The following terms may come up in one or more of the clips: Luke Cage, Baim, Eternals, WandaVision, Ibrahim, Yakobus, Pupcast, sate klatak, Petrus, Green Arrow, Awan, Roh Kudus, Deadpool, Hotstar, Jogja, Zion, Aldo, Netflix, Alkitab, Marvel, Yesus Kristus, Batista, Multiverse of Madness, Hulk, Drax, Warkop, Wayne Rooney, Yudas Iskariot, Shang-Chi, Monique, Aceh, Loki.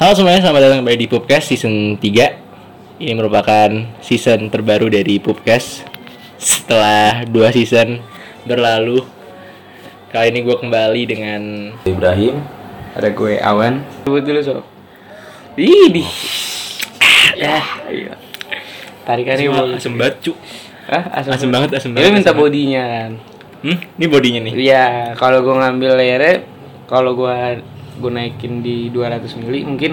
Halo semuanya, selamat datang kembali di Pupcast Season 3. Ini merupakan season terbaru dari Pupcast. Setelah 2 season berlalu, kali ini gue kembali dengan Ibrahim. Ada gue, Awan. Sebut dulu, Sob. Widih. Iya. Tarikannya mau asem banget, cu. Hah? Asem banget, asem banget. Ini minta bodinya kan. Ini bodinya nih. Iya, kalau gue ngambil layernya, kalau gue naikin di 200 mili mungkin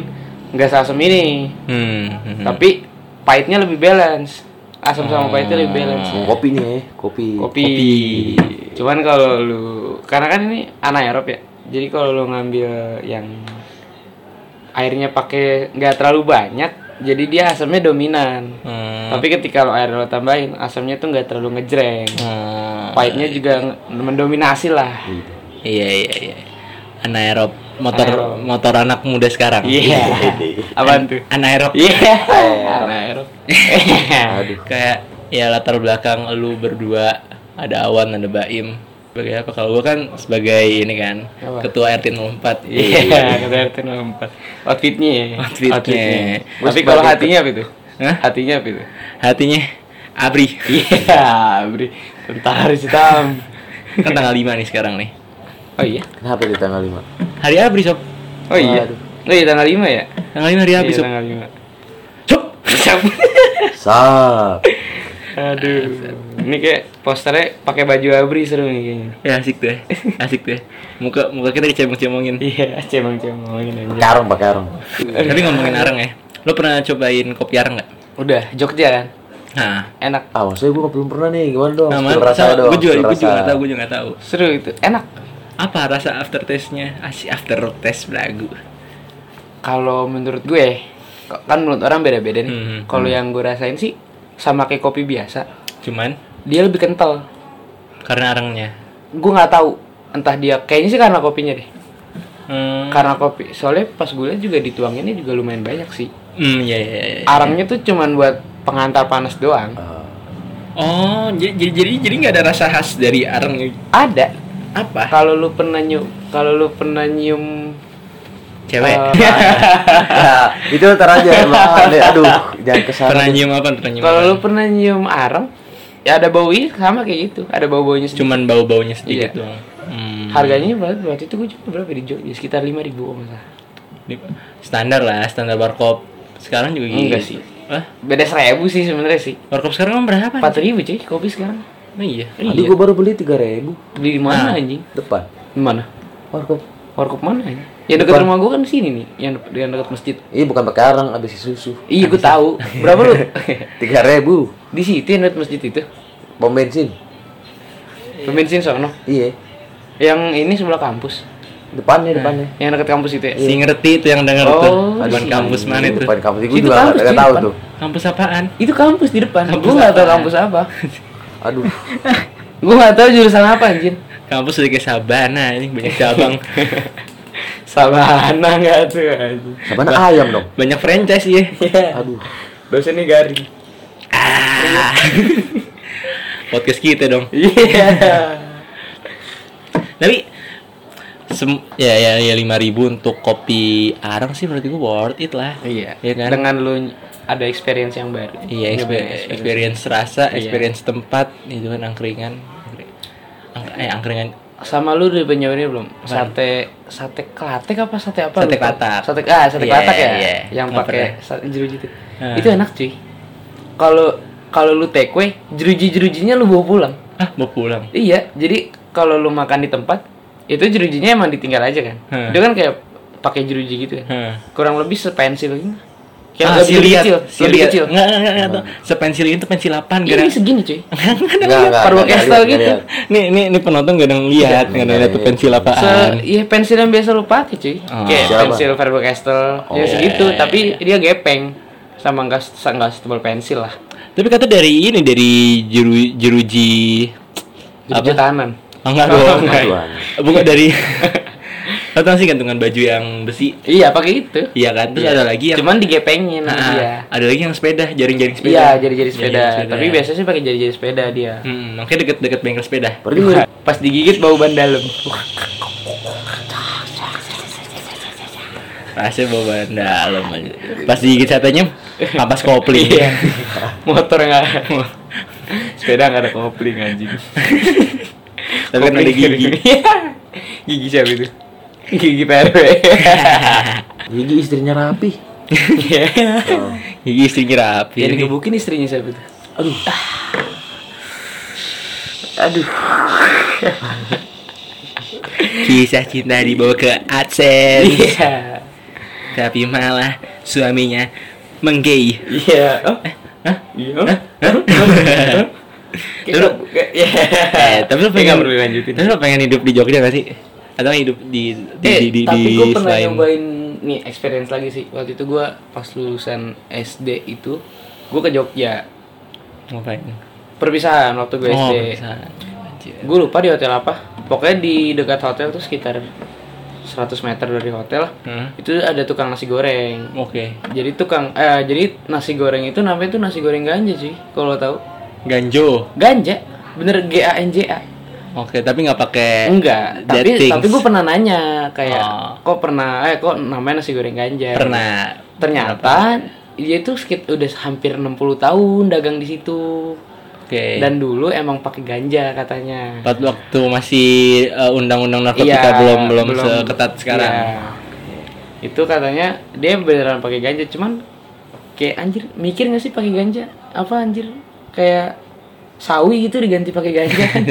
nggak seasem ini. Tapi pahitnya lebih balance. Asam sama pahitnya lebih balance. Kopi nih, kopi. Cuman kalau lu, karena kan ini anaerob ya. Jadi kalau lu ngambil yang airnya pakai nggak terlalu banyak, jadi dia asamnya dominan. Tapi ketika lo air lo tambahin, asamnya tuh nggak terlalu ngejreng. Pahitnya juga mendominasi lah. Iya. Anaerob. Motor anak muda sekarang. Iya. Apaan tuh? Anaerob. Iya. Anaerob. Aduh. Kayak ya latar belakang lu berdua, ada Awan, ada Baim. Sebagai apa? Kalau gue kan sebagai ini kan, apa? Ketua RT 04. Iya, ketua RT 04. Outfitnya. Tapi kalau hatinya apa itu? Hah? Hatinya apa itu? Hatinya Abri. Iya, Abri. Tentara hitam. Kan tanggal 5 nih sekarang nih. Oh iya. Kenapa di tanggal 5? Hari Abri, Sob. Oh iya. Oh iya, tanggal 5 ya? Tanggal 5 hari Abri, Sob. Tanggal 5. Sob. Sob. Aduh. Ini kayak posternya pakai baju Abri seru nih kayaknya. Ya asik deh. Muka kita dicemong-cemongin. Iya, cemong-cemongin aja. Karung. Tapi ngomongin areng ya. Lo pernah cobain kopi areng enggak? Udah, Jogja kan. Nah, enak. Maksudnya gue belum pernah nih. Gimana dong? Nah, gue juga enggak tahu. Seru itu. Enak. Apa rasa aftertaste-nya? Aftertaste belagu. Kalau menurut gue, kan menurut orang beda-beda nih. Kalau yang gue rasain sih sama kayak kopi biasa. Cuman dia lebih kental karena arengnya. Gue nggak tahu, entah dia kayaknya sih karena kopinya deh. Karena kopi, soalnya pas gue lihat juga dituanginnya juga lumayan banyak sih. Iya. Arengnya tuh cuman buat pengantar panas doang. Oh, jadi nggak ada rasa khas dari areng. Ada apa? Kalau lu pernah nyium cewek. Nah, itu ntar aja. Aduh, jangan kesana. Pernah nyium apa? Kalau lu pernah nyium areng, ya ada baunya sama kayak gitu. Ada bau-baunya sedikit. Cuman bau-baunya sedikit doang. Iya. Harganya berarti itu gue cuma berapa di Jogja? Sekitar 5.000 kalau enggak salah. Standar Warkop. Sekarang juga gitu. Enggak sih. Beda 1.000 sih sebenarnya sih. Warkop sekarang berapa? 4.000 cuy kopi sekarang. Nah, iya. Tadi gue baru beli 3.000. Beli di mana anjing? Depan. Di mana? Warkop. Warkop mana anjing? Yang dekat rumah gue kan di sini nih, yang dekat masjid. Iya, bukan pakai arang, abis susu. Iya, gue tahu. Berapa lu? 3.000. Di situ yang dekat masjid itu. Pom bensin sono. Iya. Yang ini sebelah kampus. Depannya. Yang dekat kampus itu ya. Si ngerti itu yang denger tuh. Depan kampus mana itu? Depan kampus itu juga enggak tahu tuh. Kampus apaan? Itu kampus di depan. Gue enggak tahu kampus apa. Aduh. Gue enggak tahu jurusan apa anjir. Kampus udah kayak sabana ini, banyak cabang. Sabana enggak tuh anjir. Sabana ayam dong. Banyak franchise ya. Aduh. Dosennya garing. Podcast kita dong. Iya. Tapi ya 5.000 untuk kopi arang sih menurut gue worth it lah. Iya. Ya kan? Dengan lu ada experience yang baru. Iya, experience rasa, experience tempat, itu kan angkringan. Sama lu udah nyobain belum? Sate klatek apa sate apa? Sate klatak. Klatak ya. Yeah. Yang pakai jeruji itu. Itu enak cuy. Kalau lu take away, jeruji-jerujinya lu bawa pulang. Bawa pulang. Iya, jadi kalau lu makan di tempat, itu jerujinya emang ditinggal aja kan. Itu kan kayak pakai jeruji gitu kan. Kurang lebih sepensil gitu. Kayak lebih kecil. Enggak. Sepensil itu pensil 8 gara. Ini segini, cuy. Enggak. Parwokestal gitu. Nih penonton enggak ada lihat, enggak ada tuh pensil apaan. Iya, pensil yang biasa lu pakai, cuy. Kayak pensil Parwokestal, ya segitu, tapi dia gepeng. Sama enggak setebal pensil lah. Tapi kata dari ini dari jeruji tahanan. Enggak. Bukan dari atau sih gantungan baju yang besi. Iya, pakai itu. Iya kan? Terus ada lagi yang cuman digepengin dia. Ada lagi yang sepeda, jaring-jaring sepeda. Iya, jaring-jaring sepeda. Tapi biasanya sih pakai jaring-jaring sepeda dia. Makanya deket-deket bengkel sepeda. Pas digigit bau ban dalam. Rasanya bawa bahan dalam aja. Pas digigit satenya ampas kopling. Iya. Motor enggak ada. Sepeda enggak ada kopling anjing. Tapi kan ada gigi. Gigi siapa itu? Gigi PRW. Gigi istrinya Rapi. Oh. Gigi istrinya Rapi. Yang digebukin istrinya siapa itu? Aduh. Aduh. Kisah cinta dibawa ke AdSense. Yeah. Tapi malah suaminya menggay. Iya. Yeah. Oh. Hah? Iya. Terus tapi lu pengen berlanjutin. Terus lu pengen hidup di Jogja enggak sih? Atau hidup di tapi gua pernah nyobain nih experience lagi sih. Waktu itu gua pas lulusan SD itu gua ke Jogja. Ngapain? Perpisahan waktu gua SD. Perpisahan. Gue lupa di hotel apa, pokoknya di dekat hotel tuh sekitar 100 meter dari hotel, itu ada tukang nasi goreng. Oke. Jadi jadi nasi goreng itu namanya tuh nasi goreng ganja sih, kalau lo tahu. Ganjo. Ganja, bener G-A-N-J-A. Oke, tapi nggak pakai. Enggak. Tapi gue pernah nanya kayak, kok namanya nasi goreng ganja? Pernah. Ternyata dia tuh udah hampir 60 tahun dagang di situ. Okay. Dan dulu emang pakai ganja katanya. Waktu masih undang-undang narkotika belum seketat sekarang. Iya. Itu katanya dia beneran pakai ganja, cuman kayak anjir, mikir enggak sih pakai ganja? Apa anjir? Kayak sawi gitu diganti pakai ganja kan.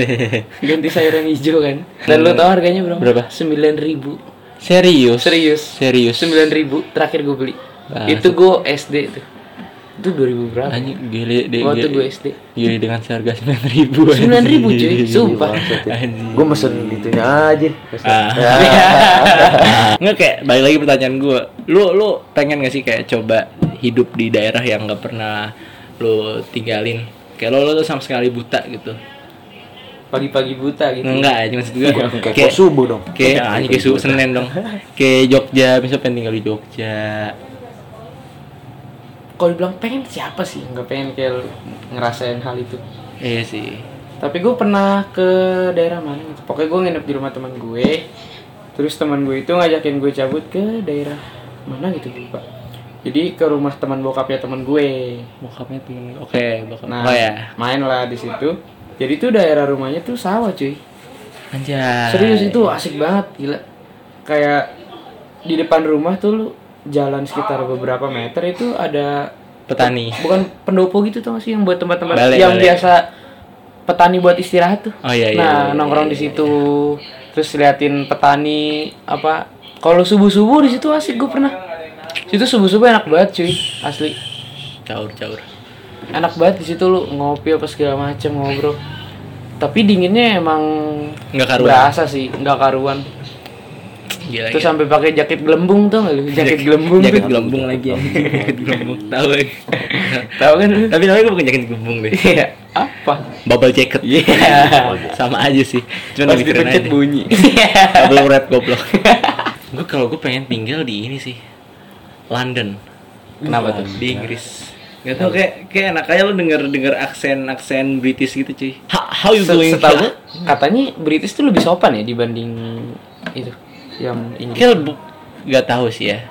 Ganti sayuran hijau kan. Dan lo tau harganya berapa? 9.000. Serius. 9.000 terakhir gue beli. Nah, itu gue SD tuh. Itu 2000 berapa? Anjing gile. Waktu gue SD. Gile dengan harga 9.000. 9.000 cuy, sumpah. Gue mesen gitunya aja. Enggak kayak balik lagi pertanyaan gue. Lu pengen enggak sih kayak coba hidup di daerah yang enggak pernah lu tinggalin? Kayak lu tuh sama sekali buta gitu. Pagi-pagi buta gitu. Enggak, cuma segitu doang. Kayak subuh dong. Kayak anjing kayak subuh Senin dong. Kayak Jogja, misalnya pengen tinggal di Jogja. Kalau dibilang pengen siapa sih? Nggak pengen kayak ngerasain hal itu. Iya sih. Tapi gue pernah ke daerah mana gitu. Pokoknya gue nginep di rumah teman gue. Terus teman gue itu ngajakin gue cabut ke daerah mana gitu lupa. Jadi ke rumah teman bokapnya teman gue. Bokapnya teman. Oke, bokap. Nah, main lah di situ. Jadi tuh daerah rumahnya tuh sawah cuy. Anjay. Serius itu asik banget gila. Kayak di depan rumah tuh lu jalan sekitar beberapa meter itu ada petani. Bukan pendopo gitu tuh sih yang buat tempat-tempat biasa petani buat istirahat tuh. Oh, iya. Nah, nongkrong di situ. Terus liatin petani apa? Kalau subuh-subuh di situ asik gue pernah. Situ subuh-subuh enak banget cuy, asli. Caur. Enak banget di situ lu ngopi apa segala macem ngobrol. Tapi dinginnya emang enggak karuan. Berasa sih, enggak karuan. Gila, terus sampai pakai jaket gelembung tuh enggak lu? Jaket gelembung lagi ya. Jaket gelembung. Tahu kan? Tapi gue bukan jaket gelembung deh. Iya. Apa? Bubble jacket. Iya. Yeah. Sama aja sih. Cuma lebih keren aja. Bunyi. Bubble wrap goblok. Gue kalau gue pengen tinggal di ini sih. London. Kenapa tuh? Di Inggris. Enggak tahu kayak enak aja lu denger aksen British gitu, cuy. How you doing? Katanya British tuh lebih sopan ya dibanding itu. Yang Inggris nggak tahu sih ya,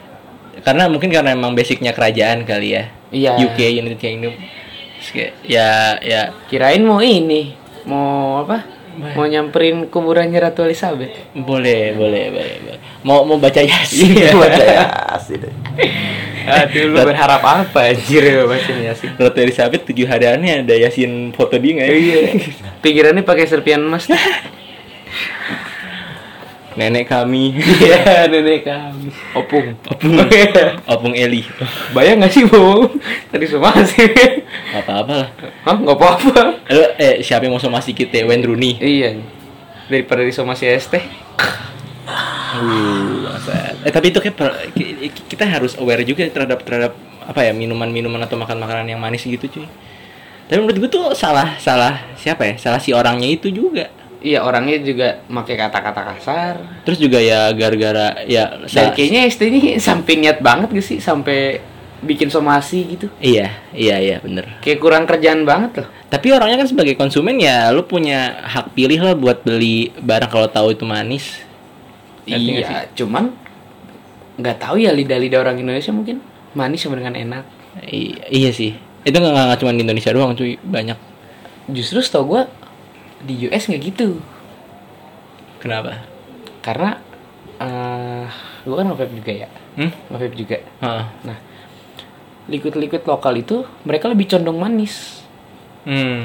karena mungkin karena emang basicnya kerajaan kali ya. Iya. UK United Kingdom ya kirain mau nyamperin kuburannya Ratu Elizabeth. Boleh. Mau baca Yasin. Iya, baca Yasin. Aduh, lu berharap apa anjir ya baca Yasin. Ratu Elizabeth 7 hariannya ada Yasin foto dia enggak ya? Iya. Pikirannya pakai serpian emas. Nenek kami. Iya, nenek kami. Opung Eli. Bayang gak sih, Bung? Tadi somasi. Gak apa-apa lah. Hah? Gak apa-apa. Siapa yang mau somasi kita? Wayne Rooney. Iya. Daripada disomasi ST. Tapi itu kayak kita harus aware juga terhadap apa ya, minuman-minuman atau makan-makanan yang manis gitu, cuy. Tapi menurut gue tuh salah siapa ya? Salah si orangnya itu juga. Iya, orangnya juga pakai kata-kata kasar. Terus juga ya gara-gara ya kayaknya SD ini sampai niat banget gak sih sampai bikin somasi gitu. Iya, bener. Kayak kurang kerjaan banget loh. Tapi orangnya kan sebagai konsumen ya lu punya hak pilih lah buat beli barang kalau tahu itu manis. Iya, cuman nggak tahu ya, lidah-lidah orang Indonesia mungkin manis sama dengan enak. Iya sih, itu nggak cuma di Indonesia doang cuy, banyak. Justru setau gue di US nggak gitu. Kenapa? Karena gue kan nge-vape juga ya, nge-vape juga. Nah, liquid-liquid lokal itu mereka lebih condong manis.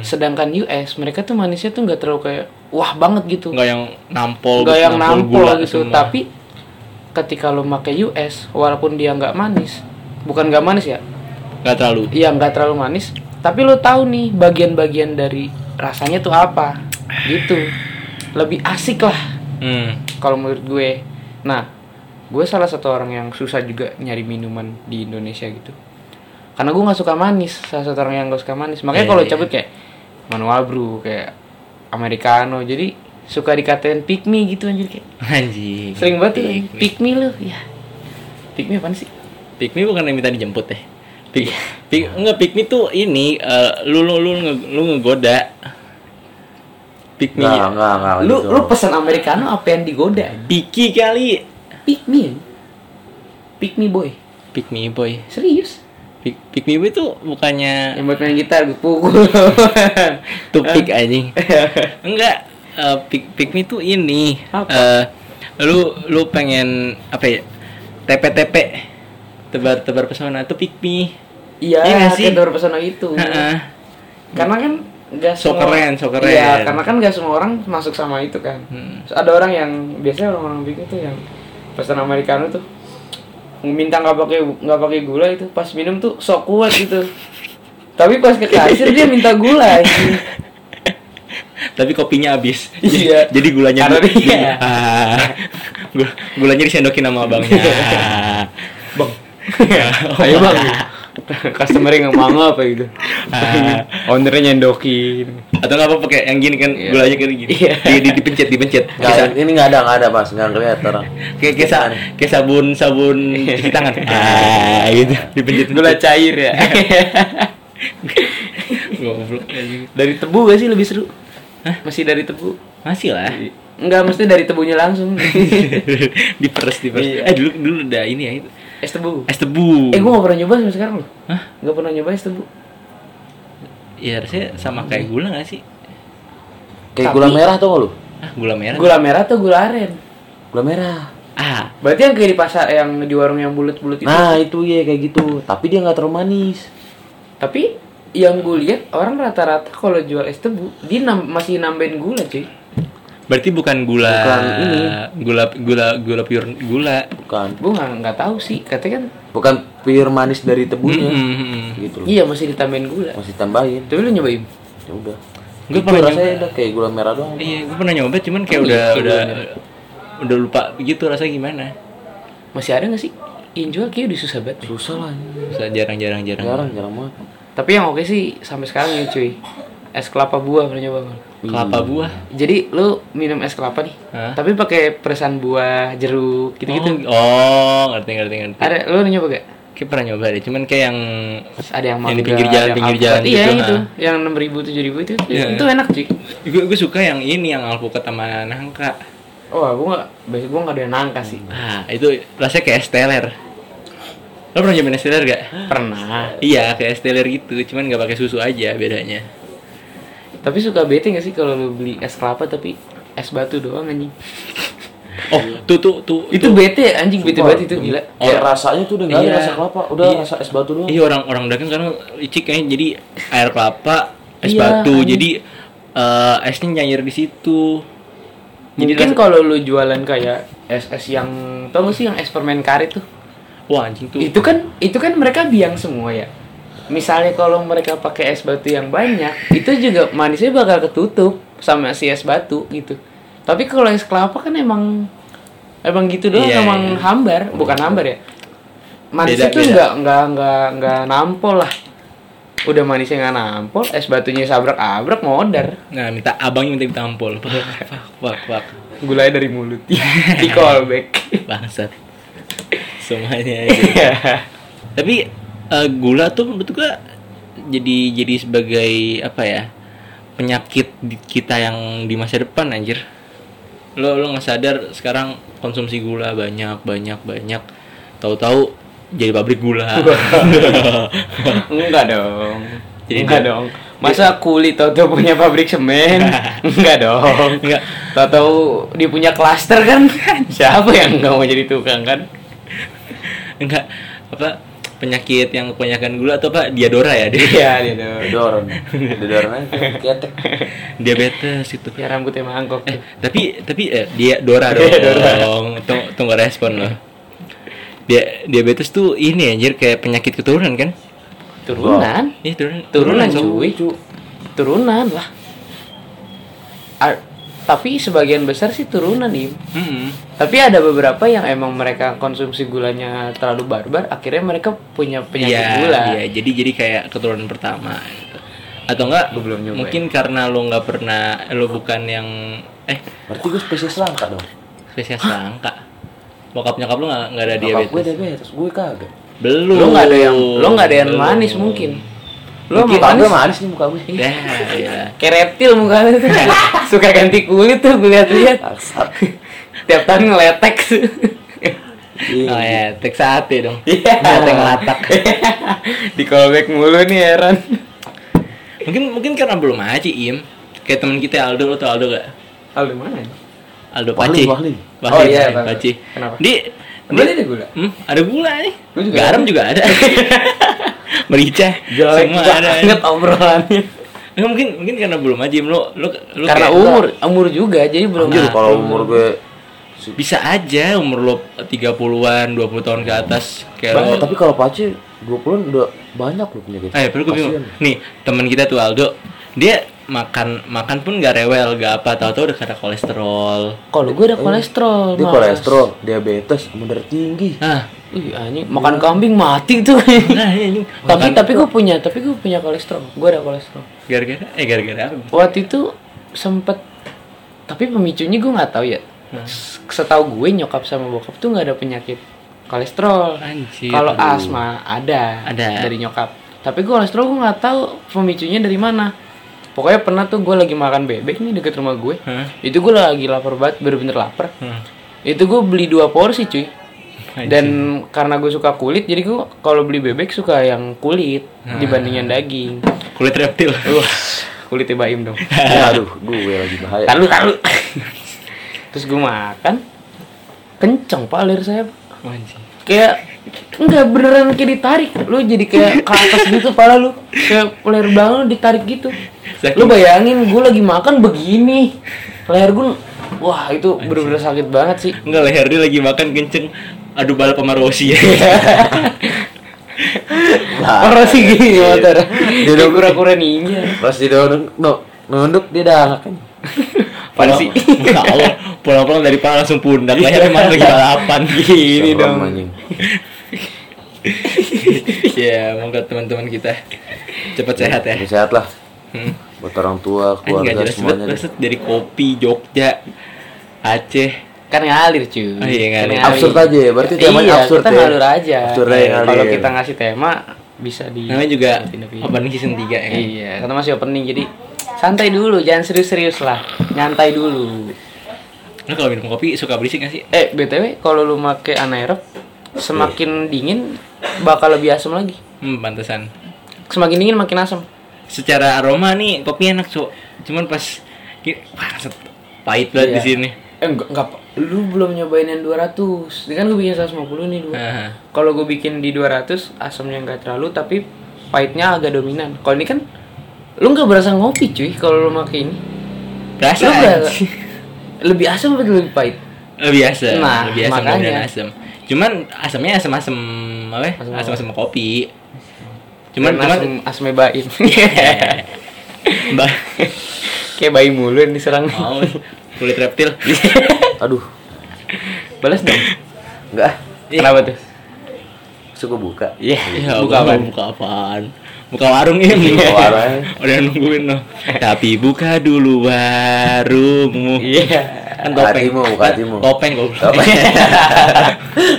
Sedangkan US mereka tuh manisnya tuh nggak terlalu kayak wah banget gitu, nggak yang nampol, nggak yang nampol gitu semua. Tapi ketika lo pakai US walaupun dia nggak manis, bukan nggak manis ya, nggak terlalu, iya nggak terlalu manis, tapi lo tahu nih bagian-bagian dari rasanya tuh apa gitu, lebih asik lah kalau menurut gue. Nah, gue salah satu orang yang susah juga nyari minuman di Indonesia gitu, karena gue nggak suka manis, salah satu orang yang nggak suka manis. Makanya kalau cabut kayak manual brew, kayak americano, jadi suka dikatain pick me gitu anjir, kayak anjir sering banget ya, pick me lu ya. Pick me apaan sih? Pick me bukan yang minta dijemput ya. Enggak, pick me tuh ini lu ngegoda. Pick me ya. Lu pesan americano apa yang digoda? Piki kali. Pick me. Pick me boy. Pick me boy. Serius? Pick me boy tuh bukannya yang buat main gitar gue pukul. Tuh pick anjing. Enggak, pick me tuh ini. Lu pengen apa ya? TP tebar pesona tuh pick me. Iya, tebar pesona itu. Karena kan enggak semua so keren. Iya, karena kan enggak semua orang masuk sama itu kan. Ada orang yang biasanya orang-orang bikin tuh yang pesan americano tuh minta nggak pakai gula itu, pas minum tuh sok kuat gitu. Tapi pas ke kasir dia minta gula gitu. Tapi kopinya habis. Iya. Jadi gulanya dia. Gulanya disendokin sama abangnya. Bang. Ayo bang. Customer yang mangga apa gitu. Ownernya nyendokin. Atau nggak apa pakai yang gini kan, gulanya kayak gini. Dipencet. Ini nggak ada pas, nggak kelihatan. Kayak sabun cuci tangan. Gitu. Dipencet gula cair ya. Goblok. Dari tebu gak sih lebih seru? Hah? Masih dari tebu? Masih lah. Enggak, mesti dari tebunya langsung. Diperes. Iya. Dulu udah ini ya itu. Es tebu. Gue gak pernah nyoba sampai sekarang loh. Hah? Gak pernah nyoba es tebu. Ya harusnya sama kayak gula gak sih? Kayak gula merah tau gak lu? Ah, gula merah. Gula merah atau gula aren? Gula merah. Ah. Berarti yang kayak di pasar, yang di warung yang bulut-bulut itu. Nah, itu ya kayak gitu. Tapi dia gak terlalu manis. Tapi yang gue lihat orang rata-rata kalau jual es tebu dia masih nambahin gula cuy. Berarti bukan gula. Bukan ini. Gula pure gula. Bukan. Gue nggak tahu sih, katanya kan. Bukan pure manis dari tebunya. Gitu loh. Iya, masih ditambahin gula. Masih tambahin. Tapi lu nyobain? Ya udah. Gue pernah rasanya udah kayak gula merah doang. Iya, gue pernah nyoba cuman kayak udah lupa gitu rasanya gimana. Masih ada nggak sih? Injual kayak udah susah banget. Susah lah. Susah, jarang banget. Tapi yang oke sih sampai sekarang ya cuy, es kelapa buah pernah nyoba. Kelapa buah. Jadi lu minum es kelapa nih. Hah? Tapi pakai perasan buah, jeruk gitu-gitu. Oh, ngerti. Ada, lu nyoba gak? Kayak pernah nyoba deh, cuman kayak yang ada yang mangga, di pinggir jalan gitu. Iya itu, yang 6.000 7.000 itu. Yeah. Itu enak cuy. Gue suka yang ini, yang alpukat sama nangka. Oh, gue enggak ada nangka sih. Ah, itu rasanya kayak es teler. Lo pernah nyobain es teler gak? Pernah. Iya, kayak es teler gitu, cuman gak pakai susu aja bedanya. Tapi suka bete gak sih kalau lo beli es kelapa tapi es batu doang anjing? Oh, tuh. Itu bete anjing, bete banget itu, gila. Kayak rasanya tuh udah gak ada rasa kelapa, udah rasa es batu doang. Iya, orang dagang karena licik kayaknya, jadi air kelapa, es batu, anjing. Jadi esnya nyair di situ. Mungkin kalau lo jualan kayak es yang, tau gak sih yang es permen karet tuh? Wah, anjing tuh. Itu kan mereka biang semua ya. Misalnya kalau mereka pakai es batu yang banyak, itu juga manisnya bakal ketutup sama si es batu gitu. Tapi kalau es kelapa kan emang gitu doang, emang hambar, bukan hambar ya. Manisnya tuh enggak nampol lah. Udah manisnya enggak nampol, es batunya sabrak-abrak modar. Nah, minta abangnya minta nampol. Pak. Gulanya dari mulut. Di callback. Bangsat. Semuanya gitu. Tapi gula tuh menurut gue jadi sebagai apa ya, penyakit kita yang di masa depan anjir. Lo nggak sadar sekarang konsumsi gula banyak. tahu-tahu jadi pabrik gula. Enggak dong. Jadi enggak dong. Masa kulit tahu-tahu punya pabrik semen? Enggak dong. Enggak. Tahu-tahu dia punya klaster kan? Siapa yang enggak mau jadi tukang kan? Enggak. Apa penyakit yang kebanyakan gula atau apa? Diadora ya dia. Iya, diadora. Diadora ketek. Diabetes itu. Ya rambutnya mangkok. Tapi diadora dong. Tunggu respon loh. Diabetes tuh ini anjir kayak penyakit keturunan kan? Turunan? Iya, turunan Turunan lah. Tapi sebagian besar sih turunan nih. Tapi ada beberapa yang emang mereka konsumsi gulanya terlalu barbar, akhirnya mereka punya penyakit gula. Iya, jadi kayak keturunan pertama gitu. Atau enggak? Mungkin karena lo enggak pernah lo bukan yang berarti gue spesies langka dong. Spesies langka. Bokap nyokap lo enggak ada diabetes. Bokap gue diabetes, gue kagak. Belum. Lo enggak ada yang manis mungkin. Lo manis nih muka gue. Nah, ya. Kayak reptil muka lo tuh. Suka ganti kulit tuh gue lihat-lihat. Tiap tahun ngeletek tuh. Oh ya, tek sate dong. Yeah. Tek latak. Di callback mulu nih Aaron. Mungkin karena belum aja Im. Kayak teman kita Aldo, lo tau Aldo gak? Aldo mana? Aldo Paci. Oh iya, Paci. Kenapa? Dia ada gula. Ada gula nih. Garam juga ada. Merica semua ada banget obrolannya. Enggak mungkin karena belum aja lo karena umur juga jadi belum. Anjir, kalau umur gue bisa aja umur lo 30-an, 20 tahun ke atas kayak. Tapi kalau Paci 20-an udah banyak lo punya gitu. Perlu gue bingung. Nih, teman kita tuh Aldo, dia makan pun enggak rewel, enggak apa, tahu-tahu udah ada kolesterol. Kalau gue ada kolesterol. Dia kolesterol, diabetes, darah tinggi. Ih, anjing, makan kambing mati tuh. Nah, anjing. Tapi gue punya kolesterol. Gue ada kolesterol. Gara-gara apa? Waktu itu sempet, tapi pemicunya gue nggak tahu ya. Setahu gue nyokap sama bokap tuh nggak ada penyakit kolesterol. Kalau asma ada dari nyokap. Tapi gue kolesterol gue nggak tahu pemicunya dari mana. Pokoknya pernah tuh gue lagi makan bebek nih deket rumah gue. Itu gue lagi lapar banget, bener-bener lapar. Itu gue beli 2 porsi cuy. Dan karena gue suka kulit, jadi gue kalau beli bebek suka yang kulit dibandingin daging. Kulit reptil. Kulitnya Baim dong. Ya, aduh, gue lagi bahaya. Talu. Terus gue makan, kenceng pak alir saya. Kayak enggak beneran kayak ditarik, lu jadi kayak ke atas gitu pala lu, kayak leher belakang lu ditarik gitu. Lu bayangin gue lagi makan begini, leher gue, wah itu bener-bener sakit banget sih. Enggak, leher dia lagi makan kenceng. Aduh balap sama Rossi ya. Rossi gini motor. Dia udah kura-kura ninja. Rossi dong nunduk dia dah kan. Pansi. Pulang-pulang dari pala langsung pundak. Kayaknya memang lagi balapan gini dong. Ya, moga teman-teman kita cepat sehat ya. Sehat lah. Buat orang tua, keluarga semuanya. Dari kopi Jogja, Aceh. Kan ngalir cuy. Oh, iya, ngalir. Absurd aja ya, berarti temanya absurd ya. Iya, kita ngalir aja. Kalau kita ngasih tema bisa di namanya juga opening season 3 ya. Iya, karena masih opening jadi santai dulu, jangan serius-serius lah. Nyantai dulu. Nah, kalau minum kopi suka berisik enggak sih? BTW kalau lu make anaerob semakin dingin bakal lebih asam lagi. Pantesan. Semakin dingin makin asam. Secara aroma nih kopi enak, Cuk. Cuman pas pahit banget di sini. Enggak, lu belum nyobain yang 200. Ini kan gue bikin 150 nih dulu. Kalau gue bikin di 200 asamnya enggak terlalu tapi pahitnya agak dominan. Kalau ini kan lu enggak berasa ngopi cuy kalau lu makin ini. Berasa. Lebih asam atau lebih pahit? Lebih asam. Nah, lebih asam dan asam. Cuman asamnya asam-asam apa? Asam-asam kopi. Cuman asamnya Baim. Kayak Baim mulu yang diserang. Kulit reptil. Aduh. Balas dong. Enggak. Kenapa tuh? Suka buka. Iya. Yeah. Buka apaan? Buka warung ini. Buka warung. Udah nungguin loh. Tapi buka dulu warungmu. Iya. Buka hatimu. Topeng kok.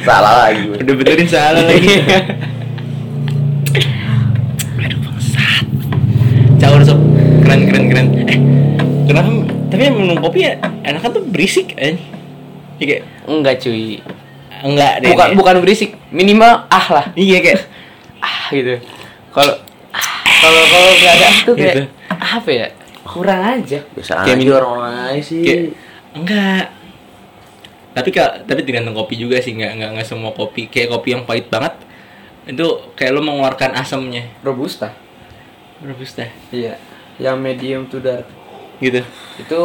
Salah lagi. Udah benerin salah lagi. Aduh bangsat. Caur sob. Keren. Kenapa? Tapi minum kopi ya, enakan tuh berisik kan? Iya. Enggak cuy. enggak deh. Bukan berisik, minimal ah lah. Iya kayak ah gitu. Kalau enggak ada tuh kayak gitu. Apa ya? Kurang aja. Biasa kayak minum orang lain sih. Kayak, enggak. Tapi tergantung kopi juga sih, enggak semua kopi. Kayak kopi yang pahit banget itu kayak lo mengeluarkan asamnya. Robusta. Iya. Yang medium to dark gitu. Itu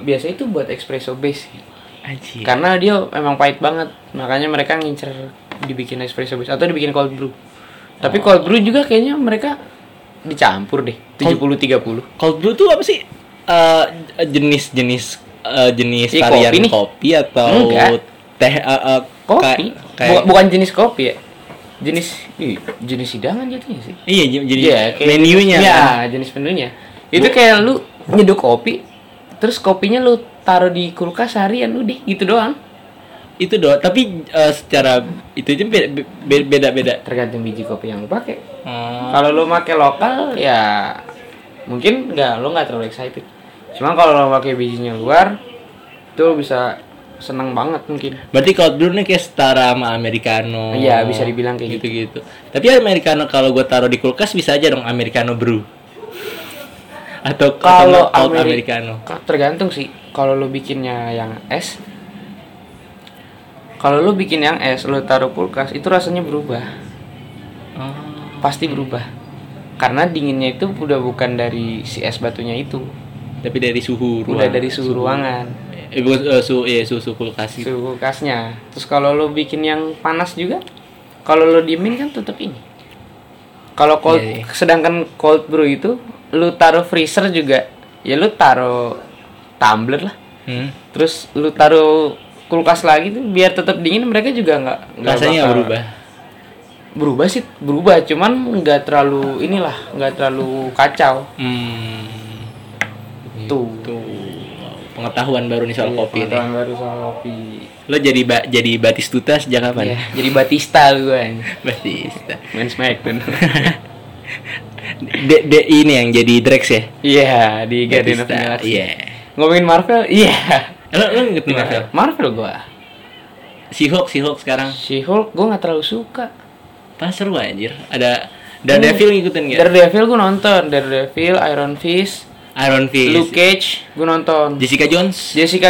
biasanya itu buat espresso base gitu. Ajir. Karena dia emang pahit banget. Makanya mereka ngincer dibikin espresso base atau dibikin cold brew. Tapi cold brew juga kayaknya mereka dicampur deh. 70-30. Cold brew tuh apa sih? Jenis varian kopi atau enggak. Teh kopi. Bukan jenis kopi ya. Jenis hidangan jadinya sih. Iya, jadi menunya. Iya, kan? Jenis menunya. Itu kayak lu nyeduh kopi, terus kopinya lu taruh di kulkas seharian udah gitu doang. Itu doang, tapi secara itu aja beda-beda. Tergantung biji kopi yang lu pakai. Kalau lu pakai lokal ya mungkin lu nggak terlalu excited. Cuma kalau lu pakai bijinya luar, itu lu bisa senang banget mungkin. Berarti cold brew nih kayak setara sama americano. Iya, bisa dibilang kayak gitu. Tapi americano kalau gua taruh di kulkas bisa aja dong americano brew. Atau kalau americano. Tergantung sih. Kalau lo bikinnya yang es, lo taruh kulkas, itu rasanya berubah. Pasti berubah. Karena dinginnya itu udah bukan dari si es batunya itu, tapi dari suhu ruangan. Udah dari suhu ruangan. Kulkas. Suhu kulkasnya. Terus kalau lo bikin yang panas juga, kalau lo diemin kan tetap ini. Kalau cold, sedangkan cold brew itu lu taruh freezer juga. Ya lu taruh tumbler lah. Terus lu taruh kulkas lagi tuh biar tetap dingin, mereka juga enggak rasanya berubah. Berubah sih, berubah, cuman enggak terlalu kacau. Tuh. Pengetahuan baru nih soal kopi. Pengetahuan baru soal kopi. Lo jadi Batista sejak kapan? Iya, jadi Batista lu kan. Batista. Main Smackdown. De ini yang jadi Drax ya? Iya, di Guardian of the Galaxy. Iya. Ngomongin Marvel? Iya. Lo ngikutin Marvel? Marvel gua. Si Hulk sekarang. Si Hulk gua enggak terlalu suka. Pas seru anjir. Ada Daredevil ngikutin enggak? Daredevil gua nonton. Daredevil, Iron Fist. Luke Cage gua nonton. Jessica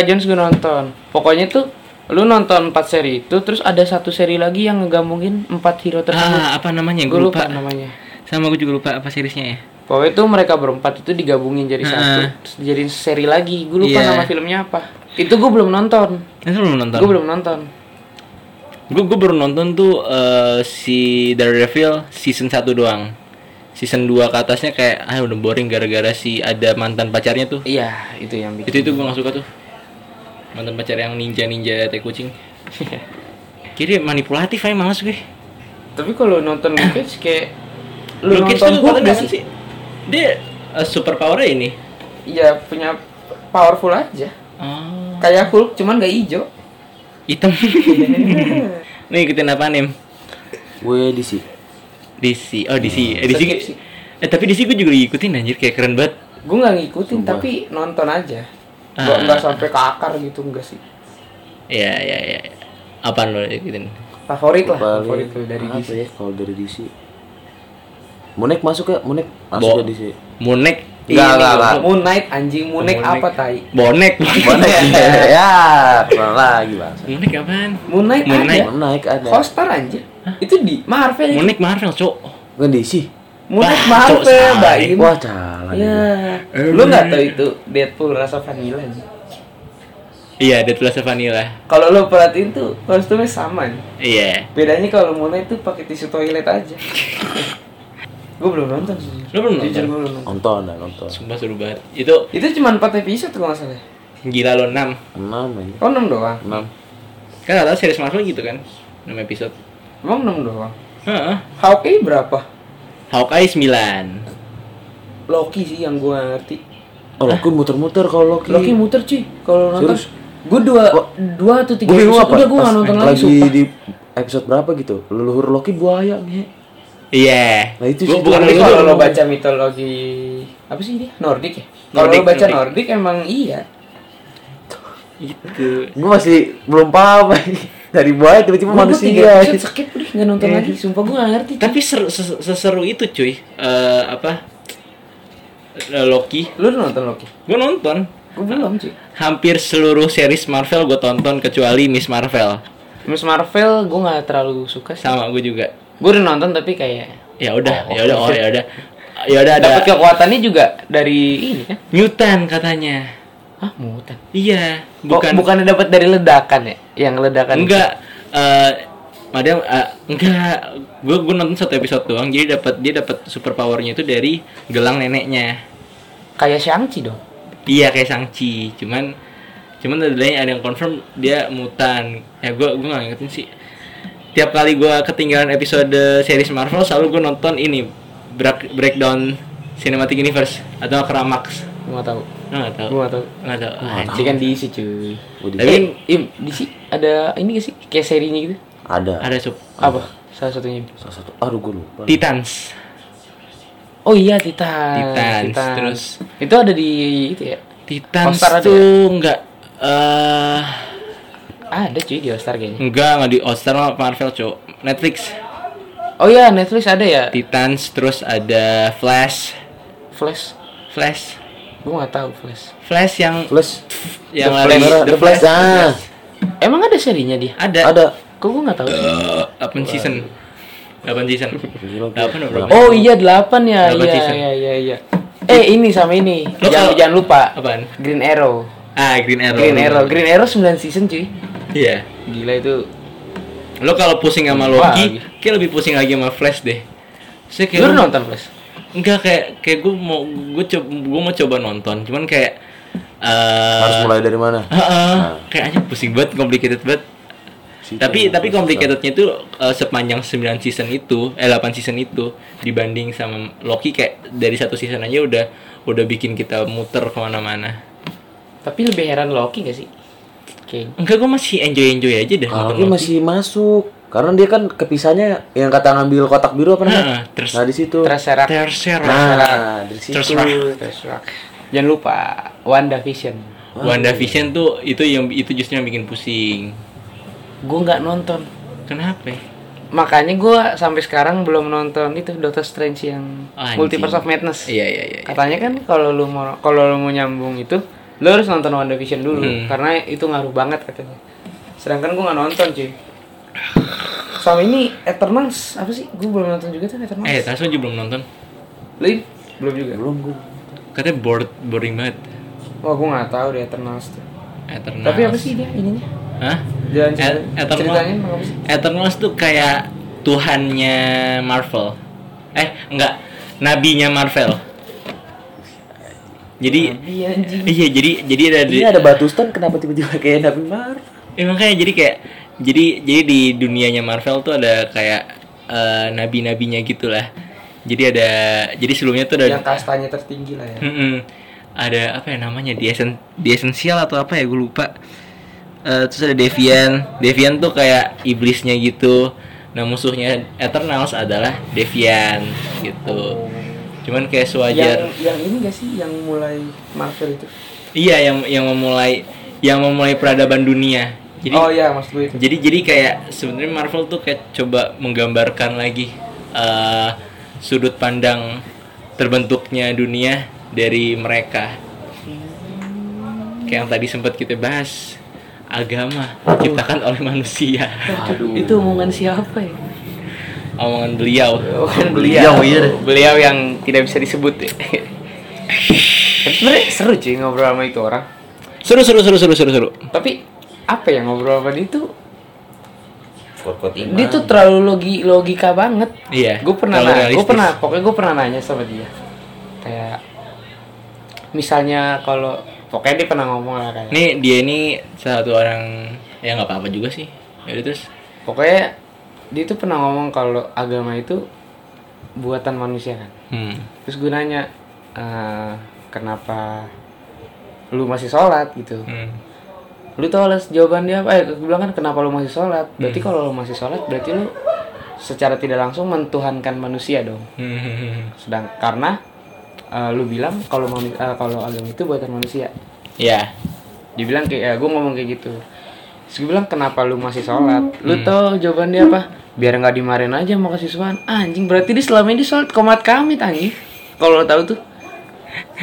Jones gua nonton. Pokoknya tuh lu nonton 4 seri itu, terus ada satu seri lagi yang ngegabungin 4 hero tersebut. Apa namanya? Gua lupa namanya. Sama gue juga lupa apa seriesnya ya. Pokoknya tuh mereka berempat itu digabungin jadi satu, jadiin seri lagi. Gue lupa nama filmnya apa. Itu gue belum nonton. Gue baru nonton tuh si Daredevil season 1 doang. Season 2 ke atasnya kayak udah boring gara-gara si ada mantan pacarnya tuh. Iya, itu yang bikin. Itu gue enggak suka tuh. Mantan pacar yang ninja-ninja tai kucing. Kira manipulatif aja, malas gue. Tapi kalau nonton Luke kayak Luke Cage tuh kata gak sih? Dia super powernya ini? Iya, punya powerful aja. Kayak Hulk, cuman gak hijau. Hitam. Lu ikutin apa nih? Gue DC. Oh DC. Tapi DC gue juga ngikutin anjir, kayak keren banget. Gue gak ngikutin, tapi nonton aja. Gak sampai ke akar gitu, enggak sih. Iya. Apaan lo ikutin? Favorit lo dari DC. Kalau dari DC Monique masuk ke DC. Monique enggak. Monique apa tai? Bonek. Ya, pernah lagi bahasa. Monique apaan? Monique ada. Poster anjir. Hah? Itu di Marvel. Monique Marvel, Cuk. Bukan DC. Monique Marvel, Baim. Wah, salah. Ya. Lu enggak tahu itu Deadpool rasa vanilla. Iya, Deadpool rasa vanilla. Kalau lu perhatiin tuh kostumnya sama. Iya. Bedanya kalau Monique tuh pakai tisu toilet aja. Gue belum nonton. Lo belum nonton? Jujur gue belum nonton. Nonton. Sumpah seru banget. Itu cuma 4 episode kalau gak salah. Gila lo 6 aja. Oh 6 doang? 6. Kan gak tau series Marvel gitu kan, 6 episode. Emang 6 doang? Heeh. Hawkeye berapa? Hawkeye 9. Loki sih yang gue ngerti. Oh Loki muter-muter kalau Loki muter cuy. Kalau nonton gue 2 atau 3 episode udah gue gak nonton lagi. Lagi di episode berapa gitu, leluhur Loki buaya nih. Iya. Nah, itu bukan kalau lo baca mitologi apa sih dia? Nordik ya? Kalau lo baca Nordik emang iya. Gitu. Gue masih belum paham. dari buaya tiba-tiba manusia. Gue skip deh, nggak nonton lagi. Sumpah gue nggak ngerti. Tapi seru, seseru itu cuy. Loki. Lu nonton Loki? Gue nonton. Gue belum cuy. Hampir seluruh series Marvel gue tonton kecuali Ms Marvel. Ms Marvel gue nggak terlalu suka sih. Sama gue juga. Gue udah nonton tapi kayak ya udah ada. Dapat kekuatannya juga dari ini kan? Mutant katanya. Ah, mutan. Iya, bukan dapat dari ledakan ya? Yang ledakan. Enggak. Gua nonton satu episode doang. Jadi dia dapat super powernya itu dari gelang neneknya. Kayak Shang-Chi dong. Iya, kayak Shang-Chi. Cuman ada yang confirm dia mutan. Ya gua enggak ngingetin sih. Tiap kali gua ketinggalan episode series Marvel selalu gua nonton ini breakdown Cinematic Universe atau Keramax. Gua nggak tahu. Anjir kan DC cuy. DC ada ini nggak sih kayak serinya gitu? Ada sub. Apa? Salah satunya. Aduh gue lupa. Titans. Oh iya Titans. Terus itu ada di itu ya. Titans tuh nggak. Ada cuy di Hotstar kayaknya. Enggak di Hotstar sama Marvel cuy. Netflix. Oh iya Netflix ada ya. Titans terus ada Flash. Gue nggak tahu Flash yang The Flash. Ah. Emang ada serinya dia? Ada. Kok gue nggak tahu? 8 season. 8 season. 8 oh iya 8 ya. Iya. Ini sama ini. Jangan lupa. Apaan? Green Arrow. Green Arrow 9 season cuy. Iya. Yeah. Gila itu. Lo kalau pusing sama Loki, kayak lebih pusing lagi sama Flash deh. Lu nonton Flash? Enggak kayak gue mau coba nonton, cuman kayak harus mulai dari mana? Kayaknya pusing banget, complicated banget. Tapi complicatednya itu sepanjang 9 season itu, 8 season itu dibanding sama Loki kayak dari satu season aja udah bikin kita muter kemana-mana. Tapi lebih heran Loki nggak sih? Kayaknya. Enggak, gue masih enjoy aja deh. Kalau dia masih masuk. Karena dia kan kepisahnya yang kata ngambil kotak biru apa namanya? Nah di situ. Terserak. Nah di situ. Terserak. Jangan lupa WandaVision. WandaVision tuh itu justru yang bikin pusing. Gue nggak nonton. Kenapa? Makanya gue sampai sekarang belum nonton itu Doctor Strange yang Multiverse of Madness. Iya. Katanya kan kalau lu mau nyambung itu, lu harus nonton WandaVision dulu karena itu ngaruh banget katanya. Sedangkan gue nggak nonton cuy. Sama ini Eternals apa sih? Gue belum nonton juga tuh Eternals. Eternals aja belum nonton. Lu belum juga? Belum gue. Katanya boring banget. Wah, gue nggak tahu deh Eternals tuh. Eternals. Tapi apa sih dia ininya? Hah? Ceritanya apa sih? Eternals tuh kayak Tuhannya Marvel. Enggak, nabinya Marvel. Jadi ada. Ini ada Batista kenapa tiba-tiba kayak Nabi Marvel? Makanya jadi di dunianya Marvel tuh ada kayak nabi-nabinya gitulah. Jadi sebelumnya tuh ada yang kastanya tertinggi lah ya. Ada apa ya namanya? Esensial atau apa ya gue lupa. Terus ada Deviant. Deviant tuh kayak iblisnya gitu. Nah, musuhnya Eternals adalah Deviant gitu. Cuman kayak sewajar yang ini enggak sih yang mulai Marvel itu? Iya, yang memulai peradaban dunia. Jadi, maksud gue itu. Jadi kayak sebenarnya Marvel tuh kayak coba menggambarkan lagi sudut pandang terbentuknya dunia dari mereka. Kayak yang tadi sempat kita bahas, agama diciptakan oleh manusia. Aduh. Itu omongan siapa ya? Omongan beliau. Beliau yang tidak bisa disebut. Sebenarnya seru cuy ngobrol sama itu orang. Seru. Tapi apa yang ngobrol sama dia tuh? Dia tuh terlalu logika banget. Iya. Gue pernah nanya sama dia. Kayak misalnya kalau pokoknya dia pernah ngomong lah kayak. Nih dia ini satu orang ya nggak apa-apa juga sih. Ya terus. Pokoknya dia tuh pernah ngomong kalau agama itu buatan manusia kan. Terus gue nanya kenapa lu masih sholat gitu. Lu tau alas jawaban dia apa? Gue bilang kan kenapa lu masih sholat? Berarti kalau lu masih sholat berarti lu secara tidak langsung mentuhankan manusia dong. Karena lu bilang kalau agama itu buatan manusia. Iya. Yeah. Dibilang kayak gue ngomong kayak gitu. Terus gue bilang, kenapa lu masih sholat? Lu tau jawaban dia apa? Biar gak dimarahin aja sama kesiswaan. Anjing, berarti dia selama ini sholat komat kamit anjing. Kalau lo tau tuh,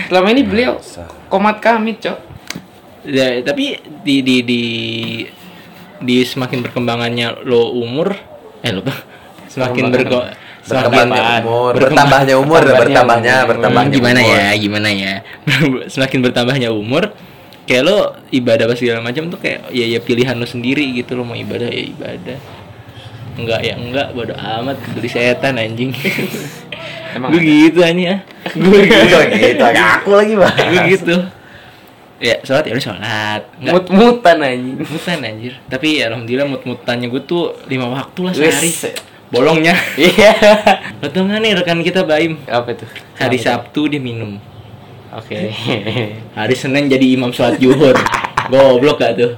selama ini beliau komat kamit cok ya. Tapi di semakin berkembangannya lo umur, bertambahnya umur. Gimana ya? Semakin bertambahnya umur, kayak lo ibadah apa segala macam tuh kayak ya pilihan lo sendiri gitu. Lo mau ibadah ya ibadah, enggak ya enggak, bodo amat beli setan anjing. Emang gue gitu anjing. Gue gitu. Ya sholat ya udah sholat. Mut-mutan anjir. Tapi ya alhamdulillah mut-mutannya gue tuh 5 waktu lah sehari. Bolongnya. Iya. Lo tau gak nih rekan kita Baim? Apa tuh? Hari Sabtu dia minum. Oke. Hari Senin jadi imam sholat zuhur. Goblok gak tuh?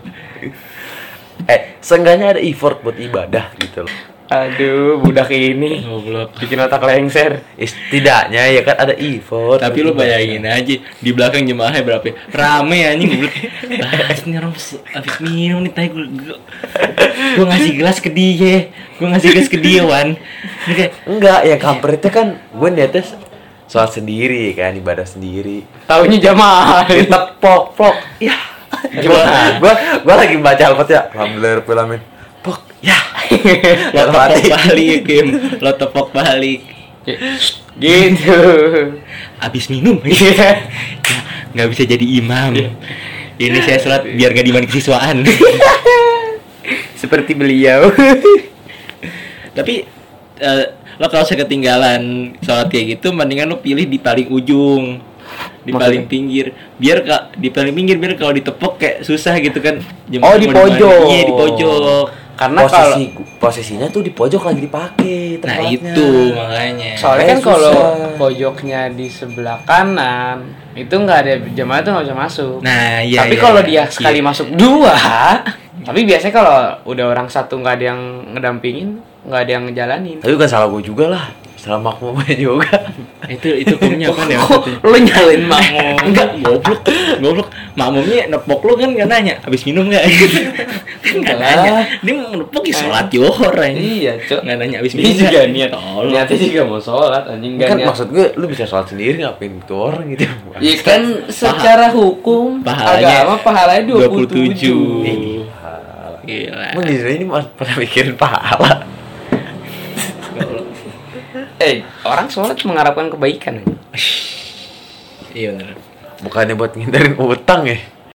Seenggaknya ada effort buat ibadah gitu loh. Aduh, budak ini. Goblok. Bikin otak lengser. Setidaknya ya kan ada effort. Tapi lo bayangin aja di belakang jemaahnya berapa ya? Rame anjing goblok. Bahas nih orang habis minum nih tai gue ngasih gelas ke dia. Wan. Enggak, ya kampret itu kan gue niatnya sholat sendiri kan, ibadah sendiri. Taunya jamaah ditepok-pok. Ya. Gua lagi baca Al-Fatihah. Alhamdulillah. Ya, lo tepok balik. Gitu. Abis minum. Yeah. Ya, gak bisa jadi imam. Yeah. Ini saya sholat biar gak dimarahin siswaan. Seperti beliau. Tapi lo kalau saya ketinggalan sholat kayak gitu, mendingan lo pilih di paling ujung, di paling pinggir, biar biar kalau ditepok kayak susah gitu kan. Oh, di pojok. Iya, di pojok. Karena posisinya tuh di pojok lagi dipakai tempatnya. Nah itu makanya. Soalnya kan kalau pojoknya di sebelah kanan itu nggak ada jamaah tuh nggak bisa masuk. Nah iya. Tapi kalau dia sekali masuk dua, tapi biasanya kalau udah orang satu nggak ada yang ngedampingin, nggak ada yang ngejalanin. Tapi bukan salah gue juga lah, salah makmumnya juga. Itu hukumnya kan ya. Lo nyalain makmum. Enggak, goblok. Makmumnya nepok lo kan enggak nanya, habis minum enggak? Enggak nanya. Dia nepok ya salat zuhur anjing. Iya, cok. Enggak nanya habis minum. Dia juga niat. Niatnya juga mau salat anjing enggak niat. Kan maksud gue lu bisa salat sendiri ngapain ke orang gitu. Iya kan secara hukum agama pahalanya 27. Gila. Emang ini pernah mikirin pahala. Orang sholat mengharapkan kebaikan. Iya benar. Bukannya buat ngindarin utang ya?